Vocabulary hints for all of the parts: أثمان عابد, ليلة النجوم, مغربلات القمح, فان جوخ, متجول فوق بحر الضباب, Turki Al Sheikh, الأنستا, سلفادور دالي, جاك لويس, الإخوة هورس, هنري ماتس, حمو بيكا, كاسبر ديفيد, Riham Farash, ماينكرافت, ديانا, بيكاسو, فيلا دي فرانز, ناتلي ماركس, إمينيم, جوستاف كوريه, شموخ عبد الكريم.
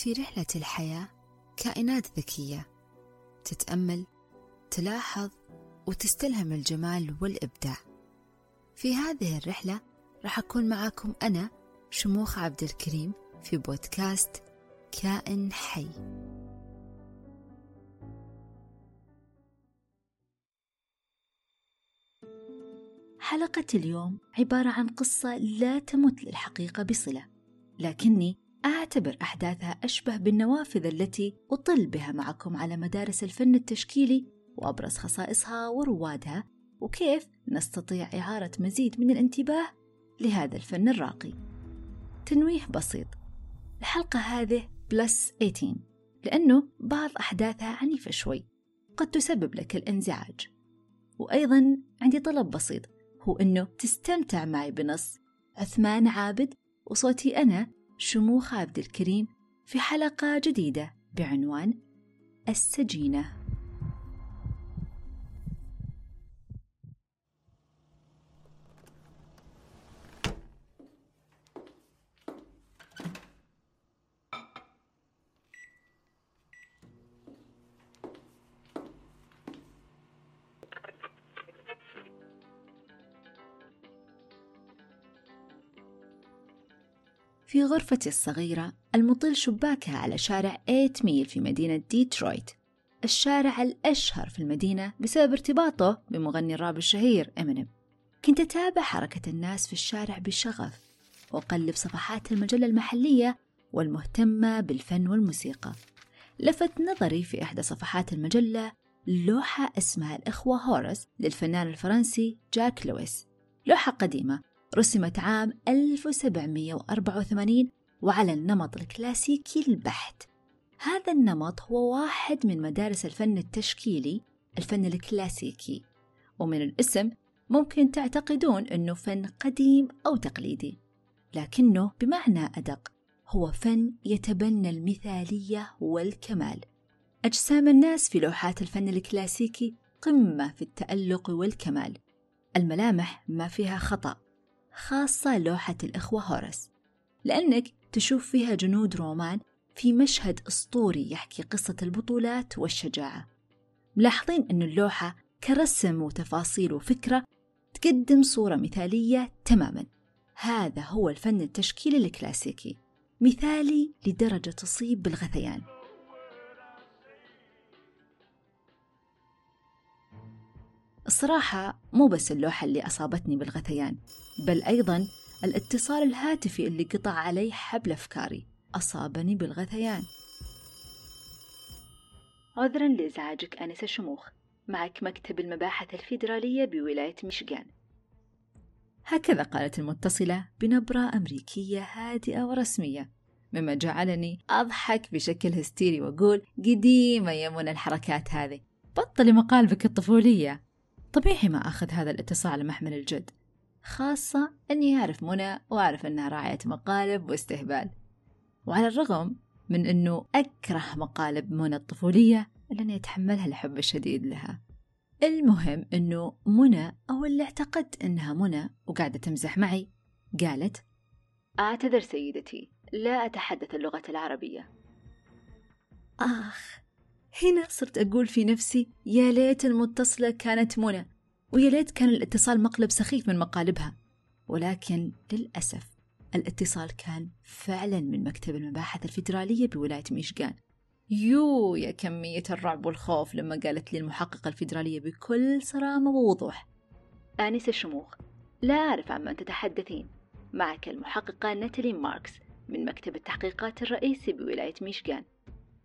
في رحلة الحياة كائنات ذكية تتأمل، تلاحظ، وتستلهم الجمال والإبداع. في هذه الرحلة راح أكون معاكم أنا شموخ عبد الكريم في بودكاست كائن حي. حلقة اليوم عبارة عن قصة لا تمت للحقيقة بصلة، لكني أعتبر أحداثها أشبه بالنوافذ التي أطل بها معكم على مدارس الفن التشكيلي وأبرز خصائصها وروادها، وكيف نستطيع إعارة مزيد من الانتباه لهذا الفن الراقي. تنويه بسيط: الحلقة هذه بلس 18 لأنه بعض أحداثها عنيفة شوي، قد تسبب لك الانزعاج. وأيضاً عندي طلب بسيط، هو أنه تستمتع معي بنص أثمان عابد وصوتي أنا شموخ عبد الكريم في حلقة جديدة بعنوان السجينة. في غرفتي الصغيرة المطل شباكها على شارع 8 ميل في مدينة ديترويت، الشارع الأشهر في المدينة بسبب ارتباطه بمغني الراب الشهير إمينيم. كنت أتابع حركة الناس في الشارع بشغف، وأقلب صفحات المجلة المحلية والمهتمة بالفن والموسيقى. لفت نظري في إحدى صفحات المجلة لوحة اسمها الإخوة هورس للفنان الفرنسي جاك لويس، لوحة قديمة رسمت عام 1784 وعلى النمط الكلاسيكي البحت. هذا النمط هو واحد من مدارس الفن التشكيلي، الفن الكلاسيكي، ومن الاسم ممكن تعتقدون أنه فن قديم أو تقليدي، لكنه بمعنى أدق هو فن يتبنى المثالية والكمال. أجسام الناس في لوحات الفن الكلاسيكي قمة في التألق والكمال، الملامح ما فيها خطأ، خاصة لوحة الإخوة هورس، لأنك تشوف فيها جنود رومان في مشهد أسطوري يحكي قصة البطولات والشجاعة. ملاحظين أن اللوحة كرسم وتفاصيل وفكرة تقدم صورة مثالية تماما. هذا هو الفن التشكيلي الكلاسيكي، مثالي لدرجة تصيب بالغثيان. الصراحة مو بس اللوحة اللي أصابتني بالغثيان، بل أيضاً الاتصال الهاتفي اللي قطع علي حبل أفكاري أصابني بالغثيان. عذراً لإزعاجك آنسة شموخ، معك مكتب المباحث الفيدرالية بولاية ميشيغان. هكذا قالت المتصلة بنبرة أمريكية هادئة ورسمية، مما جعلني أضحك بشكل هستيري وأقول: قديمة يا منى الحركات هذه، بطلي مقالبك الطفولية. طبيعي ما أخذ هذا الاتصال على محمل الجد، خاصة أني أعرف منى وأعرف أنها راعية مقالب واستهبال، وعلى الرغم من أنه أكره مقالب منى الطفولية لن يتحملها الحب الشديد لها. المهم أنه منى، أو اللي اعتقدت أنها منى وقاعدة تمزح معي، قالت: أعتذر سيدتي، لا أتحدث اللغة العربية. هنا صرت أقول في نفسي: يا ليت المتصلة كانت منى، ويا ليت كان الاتصال مقلب سخيف من مقالبها. ولكن للأسف الاتصال كان فعلا من مكتب المباحث الفيدرالية بولاية ميشيغان. يو يا كمية الرعب والخوف لما قالت لي المحققة الفيدرالية بكل صرامة ووضوح: آنسة شموخ، لا أعرف عما تتحدثين، معك المحققة ناتلي ماركس من مكتب التحقيقات الرئيسي بولاية ميشيغان،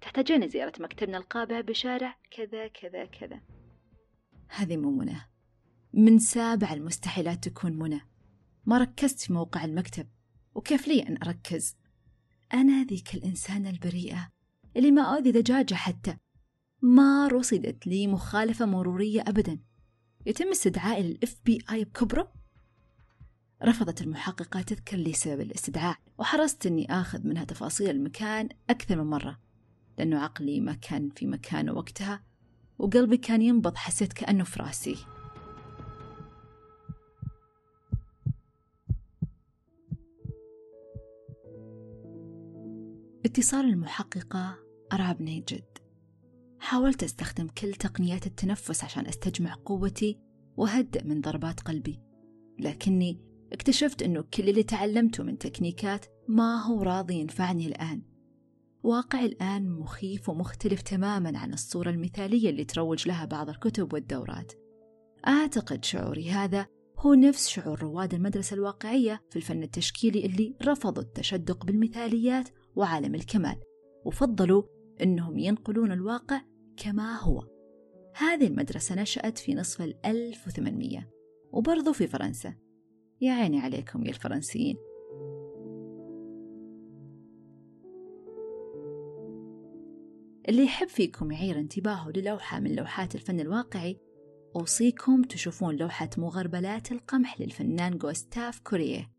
تحتاجين زيارة مكتبنا القابع بشارع كذا كذا كذا. هذه مو منى، من سابع المستحيلات تكون منى. ما ركزت في موقع المكتب، وكيف لي أن أركز؟ أنا ذيك الإنسانة البريئة اللي ما أؤذي دجاجة حتى، ما رصدت لي مخالفة مرورية أبدا. يتم استدعائي للFBI بكبره. رفضت المحققة تذكر لي سبب الاستدعاء، وحرصت أني آخذ منها تفاصيل المكان أكثر من مرة، لأنه عقلي ما كان في مكانه وقتها، وقلبي كان ينبض، حسيت كأنه في راسي. اتصال المحققة أرعبني جد. حاولت أستخدم كل تقنيات التنفس عشان أستجمع قوتي وهدئ من ضربات قلبي، لكني اكتشفت أنه كل اللي تعلمته من تكنيكات ما هو راضي ينفعني الآن. واقعي الآن مخيف ومختلف تماماً عن الصورة المثالية اللي تروج لها بعض الكتب والدورات. أعتقد شعوري هذا هو نفس شعور رواد المدرسة الواقعية في الفن التشكيلي اللي رفضوا التشدق بالمثاليات وعالم الكمال، وفضلوا أنهم ينقلون الواقع كما هو. هذه المدرسة نشأت في نصف 1800 وبرضو في فرنسا. يا عيني عليكم يا الفرنسيين. اللي يحب فيكم يعير انتباهه للوحة من لوحات الفن الواقعي، أوصيكم تشوفون لوحة مغربلات القمح للفنان جوستاف كوريه.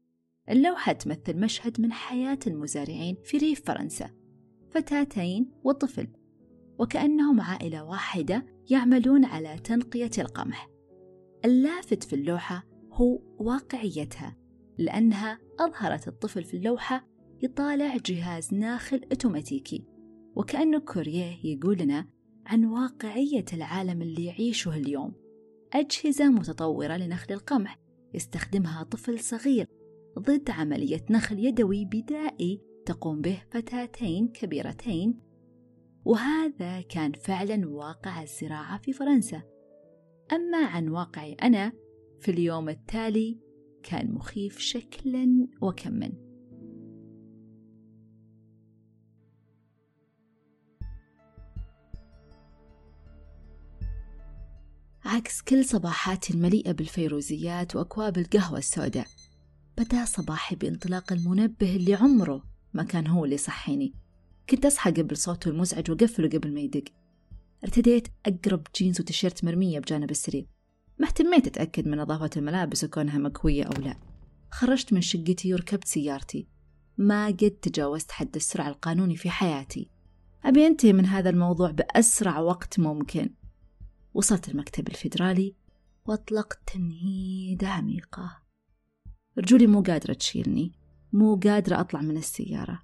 اللوحة تمثل مشهد من حياة المزارعين في ريف فرنسا، فتاتين وطفل وكأنهم عائلة واحدة يعملون على تنقية القمح. اللافت في اللوحة هو واقعيتها، لأنها أظهرت الطفل في اللوحة يطالع جهاز ناخل أوتوماتيكي، وكأنه كوريه يقول لنا عن واقعية العالم اللي يعيشه اليوم. أجهزة متطورة لنخل القمح يستخدمها طفل صغير ضد عملية نخل يدوي بدائي تقوم به فتاتين كبيرتين، وهذا كان فعلا واقع الزراعة في فرنسا. أما عن واقعي أنا في اليوم التالي كان مخيف شكلا وكما. عكس كل صباحاتي المليئة بالفيروزيات وأكواب القهوة السوداء، بدأ صباحي بانطلاق المنبه اللي عمره ما كان هو اللي صحيني. كنت أصحى قبل صوته المزعج وقفله قبل ما يدق. ارتديت أقرب جينز وتيشيرت مرمية بجانب السرير، ما اهتميت أتأكد من نظافة الملابس وكونها مكوية أو لا. خرجت من شقتي وركبت سيارتي. ما قد تجاوزت حد السرعة القانوني في حياتي، أبي أنتهي من هذا الموضوع بأسرع وقت ممكن. وصلت المكتب الفيدرالي وأطلقت تنهيدة عميقة. رجولي مو قادرة تشيلني، مو قادرة أطلع من السيارة.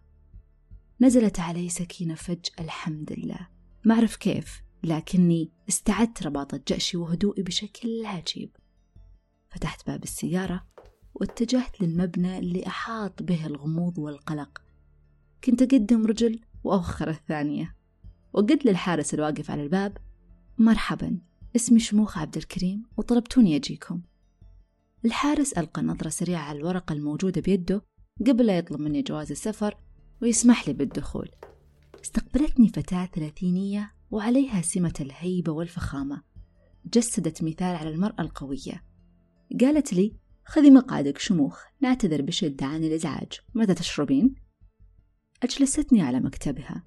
نزلت علي سكينة فجأة، الحمد لله. ما أعرف كيف، لكني استعدت رباطة جأشي وهدوئي بشكل عجيب. فتحت باب السيارة واتجهت للمبنى اللي أحاط به الغموض والقلق. كنت أقدم رجل وأوخر الثانية، وقلت للحارس الواقف على الباب: مرحبا، اسمي شموخ عبد الكريم وطلبتوني أجيكم. الحارس ألقى نظرة سريعة على الورقة الموجودة بيده قبل لا يطلب مني جواز السفر ويسمح لي بالدخول. استقبلتني فتاة 30 وعليها سمة الهيبة والفخامة، جسدت مثال على المرأة القوية. قالت لي: خذي مقعدك شموخ، نعتذر بشدة عن الإزعاج، ماذا تشربين؟ أجلستني على مكتبها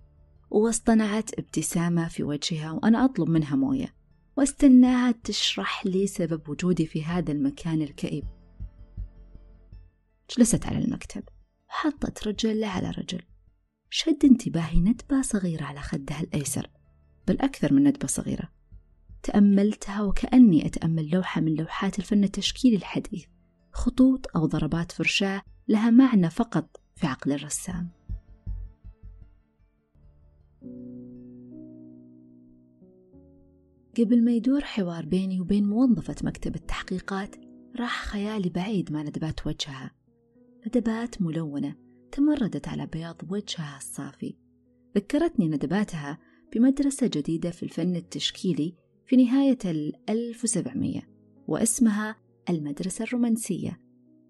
واصطنعت ابتسامة في وجهها وأنا أطلب منها موية، واستناها تشرح لي سبب وجودي في هذا المكان الكئيب. جلست على المكتب وحطت رجل على رجل. شد انتباهي ندبة صغيرة على خدها الأيسر، بل أكثر من ندبة صغيرة. تأملتها وكأني أتأمل لوحة من لوحات الفن التشكيلي الحديث، خطوط أو ضربات فرشاة لها معنى فقط في عقل الرسام. قبل ما يدور حوار بيني وبين موظفة مكتب التحقيقات، راح خيالي بعيد مع ندبات وجهها. ندبات ملونة تمردت على بياض وجهها الصافي. ذكرتني ندباتها بمدرسة جديدة في الفن التشكيلي في نهاية 1700 واسمها المدرسة الرومانسية،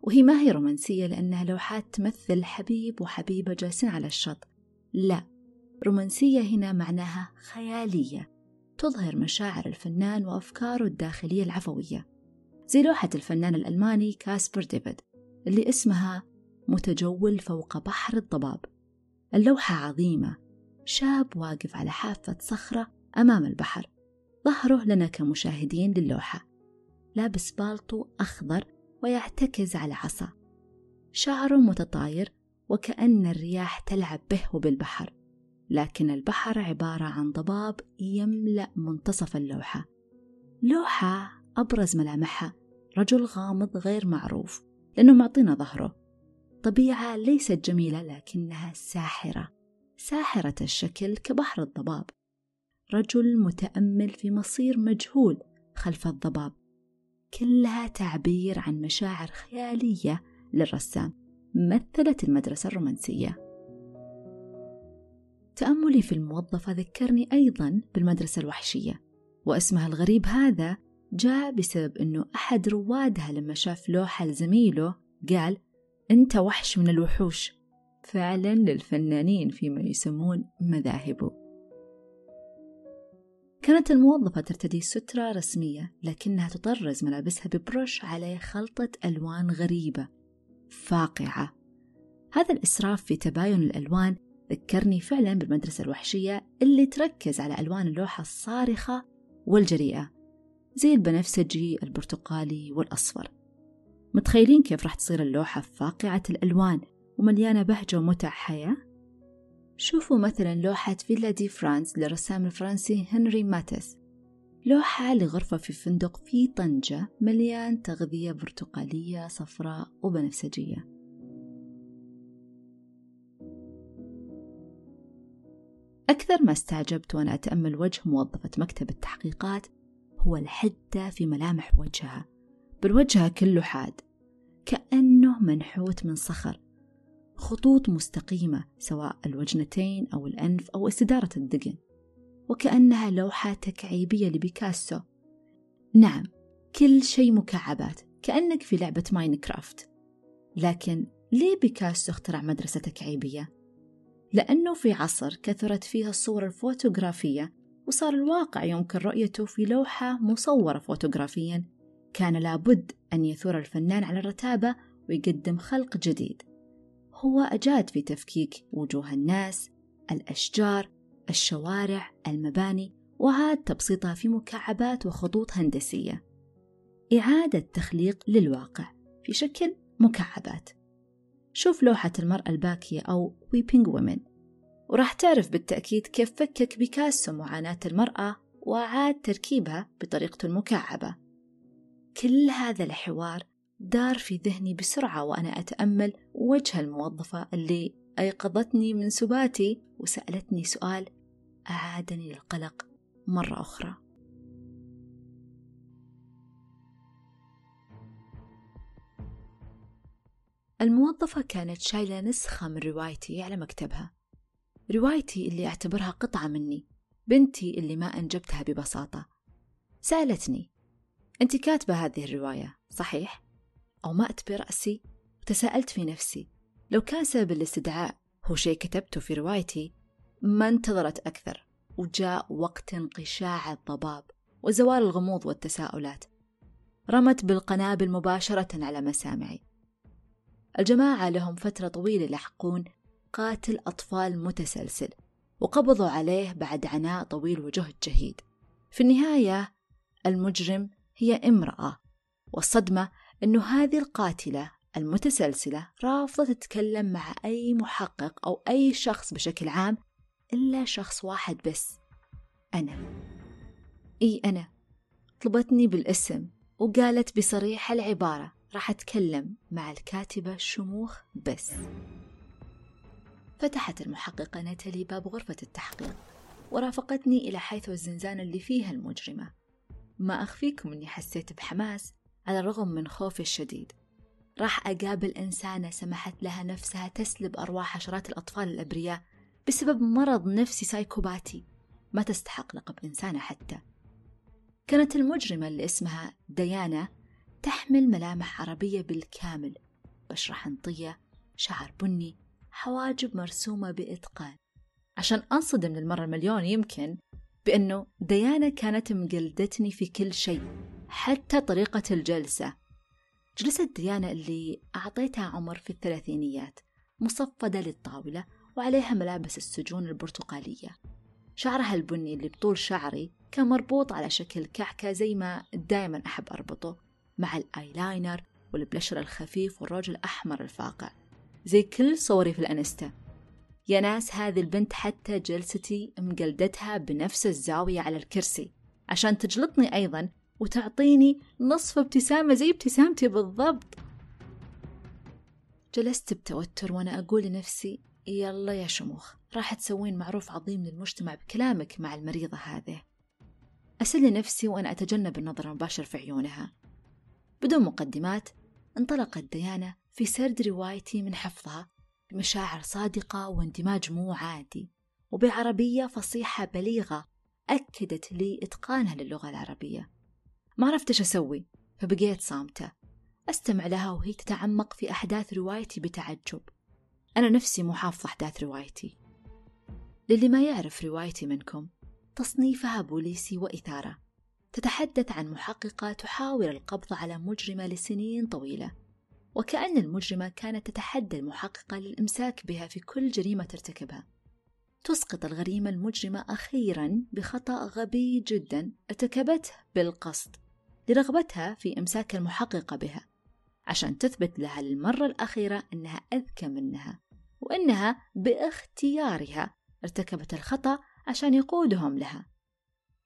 وهي ما هي رومانسية لأنها لوحات تمثل حبيب وحبيبة جالسين على الشط. لا، رومانسية هنا معناها خيالية، تظهر مشاعر الفنان وأفكاره الداخلية العفوية، زي لوحة الفنان الألماني كاسبر ديفيد اللي اسمها متجول فوق بحر الضباب. اللوحة عظيمة، شاب واقف على حافة صخرة أمام البحر، ظهره لنا كمشاهدين للوحة، لابس بالطو أخضر ويعتكز على عصا، شعره متطاير وكأن الرياح تلعب به وبالبحر، لكن البحر عبارة عن ضباب يملأ منتصف اللوحة. لوحة أبرز ملامحها رجل غامض غير معروف لأنه معطينا ظهره. طبيعة ليست جميلة لكنها ساحرة، ساحرة الشكل كبحر الضباب، رجل متأمل في مصير مجهول خلف الضباب، كلها تعبير عن مشاعر خيالية للرسام مثلت المدرسة الرومانسية. تأملي في الموظفة ذكرني أيضا بالمدرسة الوحشية، واسمها الغريب هذا جاء بسبب أنه أحد روادها لما شاف لوحة لزميله قال أنت وحش من الوحوش، فعلا للفنانين فيما يسمون مذاهبه. كانت الموظفة ترتدي سترة رسمية لكنها تطرز ملابسها ببرش عليه خلطة ألوان غريبة فاقعة. هذا الإسراف في تباين الألوان ذكرني فعلا بالمدرسة الوحشية اللي تركز على ألوان اللوحة الصارخة والجريئة زي البنفسجي البرتقالي والأصفر. متخيلين كيف راح تصير اللوحة فاقعة الألوان ومليانة بهجة ومتع حياة؟ شوفوا مثلا لوحة فيلا دي فرانز للرسام الفرنسي هنري ماتس، لوحة لغرفة في فندق في طنجة مليان تغذية برتقالية صفراء وبنفسجية. أكثر ما استعجبت وأنا أتأمل وجه موظفة مكتب التحقيقات هو الحدة في ملامح وجهها، بالوجه كله حاد كأنه منحوت من صخر، خطوط مستقيمة سواء الوجنتين أو الأنف أو استدارة الدقن، وكأنها لوحة تكعيبية لبيكاسو. نعم كل شيء مكعبات كأنك في لعبة ماينكرافت، لكن ليه بيكاسو اخترع مدرسة تكعيبية؟ لأنه في عصر كثرت فيها الصور الفوتوغرافية وصار الواقع يمكن رؤيته في لوحة مصورة فوتوغرافيا، كان لابد أن يثور الفنان على الرتابة ويقدم خلق جديد. هو أجاد في تفكيك وجوه الناس، الأشجار، الشوارع، المباني، وعاد تبسيطها في مكعبات وخطوط هندسية، إعادة تخليق للواقع في شكل مكعبات. شوف لوحة المرأة الباكية أو Weeping Women وراح تعرف بالتأكيد كيف فكك بيكاسو معاناة المرأة وعاد تركيبها بطريقته المكعبة. كل هذا الحوار دار في ذهني بسرعة وأنا أتأمل وجه الموظفة اللي أيقظتني من سباتي وسألتني سؤال أعادني للقلق مرة أخرى. الموظفة كانت شايلة نسخة من روايتي على مكتبها، روايتي اللي أعتبرها قطعة مني، بنتي اللي ما أنجبتها ببساطة. سألتني أنت كاتبة هذه الرواية صحيح؟ أومأت برأسي وتساءلت في نفسي لو كان سبب الاستدعاء هو شيء كتبته في روايتي. ما انتظرت أكثر، وجاء وقت انقشاع الضباب وزوال الغموض والتساؤلات. رمت بالقنابل مباشرة على مسامعي. الجماعة لهم فترة طويلة لحقون قاتل أطفال متسلسل وقبضوا عليه بعد عناء طويل وجهد جهيد. في النهاية المجرم هي امرأة، والصدمة أنه هذه القاتلة المتسلسلة رافضة تتكلم مع أي محقق أو أي شخص بشكل عام إلا شخص واحد بس، أنا. طلبتني بالاسم وقالت بصريح العبارة راح أتكلم مع الكاتبة شموخ بس. فتحت المحققة ناتلي باب غرفة التحقيق ورافقتني إلى حيث الزنزانة اللي فيها المجرمة. ما أخفيكم أني حسيت بحماس على الرغم من خوفي الشديد. راح أقابل إنسانة سمحت لها نفسها تسلب أرواح عشرات الأطفال الأبرياء بسبب مرض نفسي سايكوباتي، ما تستحق لقب إنسانة حتى. كانت المجرمة اللي اسمها ديانا تحمل ملامح عربية بالكامل، بشرة حنطية، شعر بني، حواجب مرسومة بإتقان. عشان أنصدم للمرة المليون يمكن بأنه ديانا كانت مقلدتني في كل شيء، حتى طريقة الجلسة. جلسة ديانا اللي أعطيتها عمر في 30s مصفدة للطاولة وعليها ملابس السجون البرتقالية. شعرها البني اللي بطول شعري كان مربوط على شكل كعكة زي ما دايما أحب أربطه، مع الآيلاينر والبلشر الخفيف والروج الأحمر الفاقع زي كل صوري في الأنستا. يا ناس هذه البنت حتى جلستي مقلدتها بنفس الزاوية على الكرسي عشان تجلطني أيضا وتعطيني نصف ابتسامة زي ابتسامتي بالضبط. جلست بتوتر وأنا أقول لنفسي يلا يا شموخ، راح تسوين معروف عظيم للمجتمع بكلامك مع المريضة هذه. أسل نفسي وأنا أتجنب النظر المباشر في عيونها. بدون مقدمات انطلقت ديانا في سرد روايتي من حفظها بمشاعر صادقة واندماج مو عادي، وبعربية فصيحة بليغة أكدت لي إتقانها للغة العربية. ما عرفتش أسوي، فبقيت صامتة أستمع لها وهي تتعمق في أحداث روايتي بتعجب. أنا نفسي محافظة أحداث روايتي. للي ما يعرف روايتي منكم، تصنيفها بوليسي وإثارة. تتحدث عن محققة تحاول القبض على مجرمة لسنين طويلة، وكأن المجرمة كانت تتحدى المحققة للإمساك بها في كل جريمة ترتكبها. تسقط الغريمة المجرمة أخيراً بخطأ غبي جداً ارتكبته بالقصد لرغبتها في إمساك المحققة بها، عشان تثبت لها للمرة الأخيرة أنها أذكى منها، وأنها باختيارها ارتكبت الخطأ عشان يقودهم لها.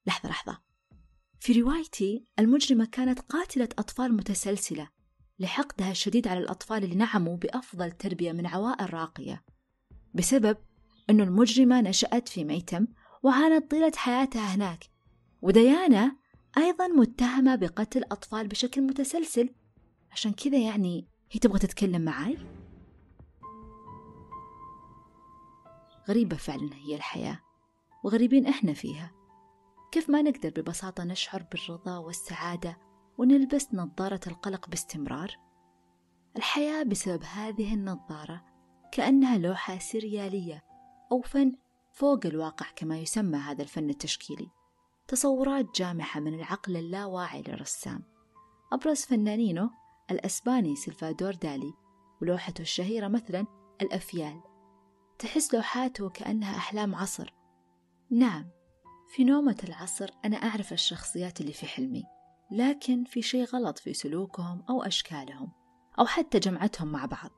لحظة، في روايتي المجرمة كانت قاتلة أطفال متسلسلة لحقدها الشديد على الأطفال اللي نعموا بأفضل تربية من عوائل راقية، بسبب أن المجرمة نشأت في ميتم وعانت طيلة حياتها هناك. وديانا أيضا متهمة بقتل أطفال بشكل متسلسل، عشان كذا يعني هي تبغى تتكلم معاي؟ غريبة فعلا هي الحياة، وغريبين إحنا فيها. كيف ما نقدر ببساطة نشعر بالرضا والسعادة ونلبس نظارة القلق باستمرار؟ الحياة بسبب هذه النظارة كأنها لوحة سريالية أو فن فوق الواقع، كما يسمى هذا الفن التشكيلي، تصورات جامحة من العقل اللاواعي للرسام. أبرز فنانينه الأسباني سلفادور دالي، ولوحته الشهيرة مثلا الأفيال. تحس لوحاته كأنها أحلام عصر. نعم، في نومة العصر أنا أعرف الشخصيات اللي في حلمي، لكن في شيء غلط في سلوكهم أو أشكالهم أو حتى جمعتهم مع بعض.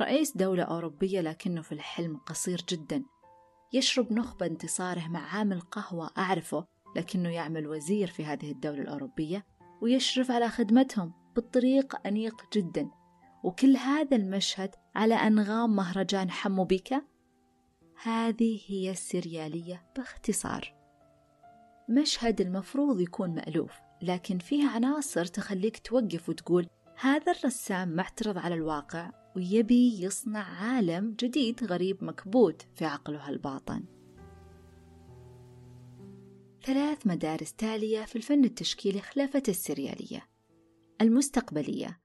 رئيس دولة أوروبية لكنه في الحلم قصير جدا، يشرب نخبة انتصاره مع عامل قهوة أعرفه لكنه يعمل وزير في هذه الدولة الأوروبية، ويشرف على خدمتهم بطريق أنيق جدا. وكل هذا المشهد على أنغام مهرجان حمو بيكا. هذه هي السريالية باختصار. مشهد المفروض يكون مألوف، لكن فيه عناصر تخليك توقف وتقول هذا الرسام معترض على الواقع ويبي يصنع عالم جديد غريب مكبوت في عقله الباطن. 3 مدارس تالية في الفن التشكيلي خلافت السريالية. المستقبلية،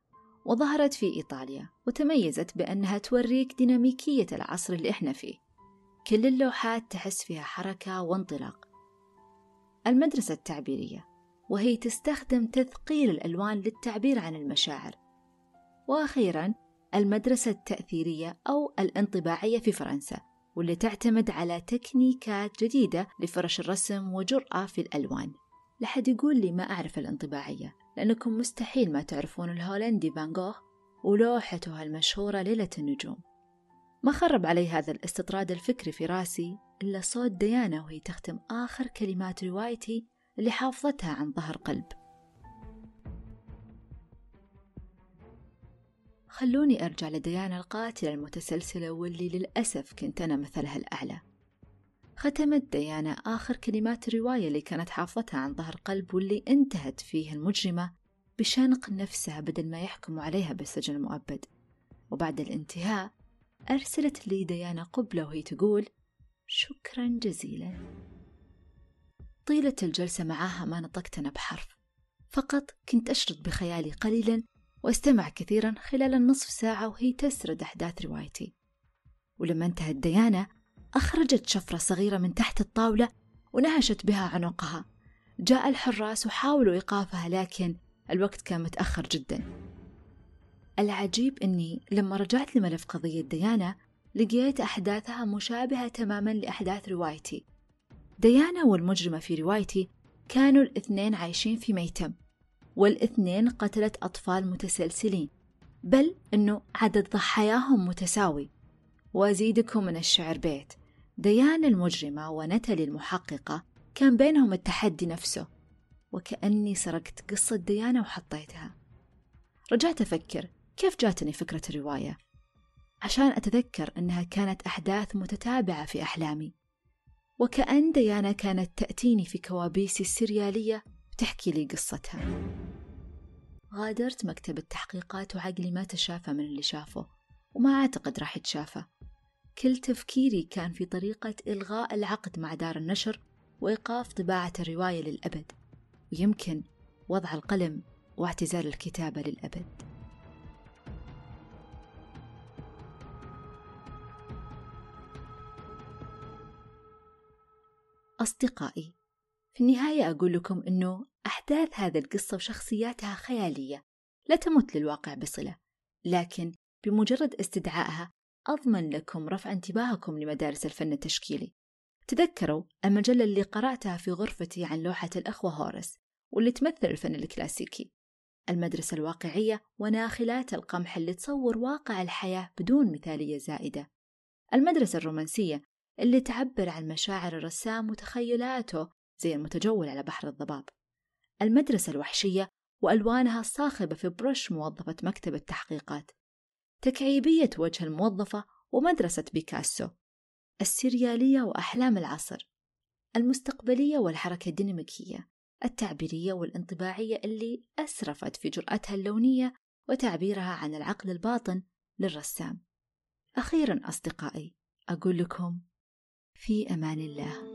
وظهرت في إيطاليا وتميزت بأنها توريك ديناميكية العصر اللي إحنا فيه، كل اللوحات تحس فيها حركة وانطلاق. المدرسة التعبيرية، وهي تستخدم تثقيل الألوان للتعبير عن المشاعر. وأخيراً المدرسة التأثيرية أو الانطباعية في فرنسا، واللي تعتمد على تكنيكات جديدة لفرش الرسم وجرأة في الألوان. لحد يقول لي ما أعرف الانطباعية، لأنكم مستحيل ما تعرفون الهولندي فان جوخ ولوحته المشهورة ليلة النجوم. ما خرب علي هذا الاستطراد الفكري في راسي إلا صوت ديانا وهي تختم آخر كلمات روايتي اللي حافظتها عن ظهر قلب. خلوني أرجع لديانا القاتلة المتسلسلة، واللي للأسف كنت أنا مثلها الأعلى. ختمت ديانا آخر كلمات الرواية اللي كانت حافظتها عن ظهر قلب، واللي انتهت فيه المجرمة بشنق نفسها بدل ما يحكموا عليها بالسجن المؤبد. وبعد الانتهاء أرسلت لي ديانا قبلة وهي تقول شكرا جزيلا. طيلة الجلسة معاها ما نطقت أنا بحرف، فقط كنت أشرد بخيالي قليلا واستمع كثيرا خلال ال1/2 ساعة وهي تسرد أحداث روايتي. ولما انتهت ديانا أخرجت شفرة صغيرة من تحت الطاولة ونهشت بها عنقها. جاء الحراس وحاولوا إيقافها، لكن الوقت كان متأخر جدا. العجيب أني لما رجعت لملف قضية ديانا لقيت أحداثها مشابهة تماما لأحداث روايتي. ديانا والمجرمة في روايتي كانوا الاثنين عايشين في ميتم، والاثنين قتلت أطفال متسلسلين، بل أنه عدد ضحاياهم متساوي. وأزيدكم من الشعر بيت، ديانا المجرمة وناتلي المحققة كان بينهم التحدي نفسه، وكأني سرقت قصة ديانا وحطيتها. رجعت أفكر كيف جاتني فكرة الرواية. عشان أتذكر أنها كانت أحداث متتابعة في أحلامي، وكأن ديانا كانت تأتيني في كوابيسي السريالية وتحكي لي قصتها. غادرت مكتب التحقيقات وعقلي ما تشافى من اللي شافه، وما أعتقد راح يتشافى. كل تفكيري كان في طريقة إلغاء العقد مع دار النشر وإيقاف طباعة الرواية للأبد، ويمكن وضع القلم واعتزال الكتابة للأبد. أصدقائي، في النهاية أقول لكم أنه أحداث هذا القصة وشخصياتها خيالية لا تمت للواقع بصلة، لكن بمجرد استدعائها أضمن لكم رفع انتباهكم لمدارس الفن التشكيلي. تذكروا المجلة اللي قرأتها في غرفتي عن لوحة الإخوة هورس واللي تمثل الفن الكلاسيكي، المدرسة الواقعية وناخلات القمح اللي تصور واقع الحياة بدون مثالية زائدة، المدرسة الرومانسية اللي تعبر عن مشاعر الرسام وتخيلاته زي المتجول على بحر الضباب، المدرسة الوحشية وألوانها الصاخبة في برش موظفة مكتب التحقيقات، تكعيبية وجه الموظفة ومدرسة بيكاسو، السريالية وأحلام العصر، المستقبلية والحركة الديناميكية، التعبيرية والانطباعية اللي أسرفت في جرأتها اللونية وتعبيرها عن العقل الباطن للرسام. أخيراً أصدقائي، أقول لكم في أمان الله.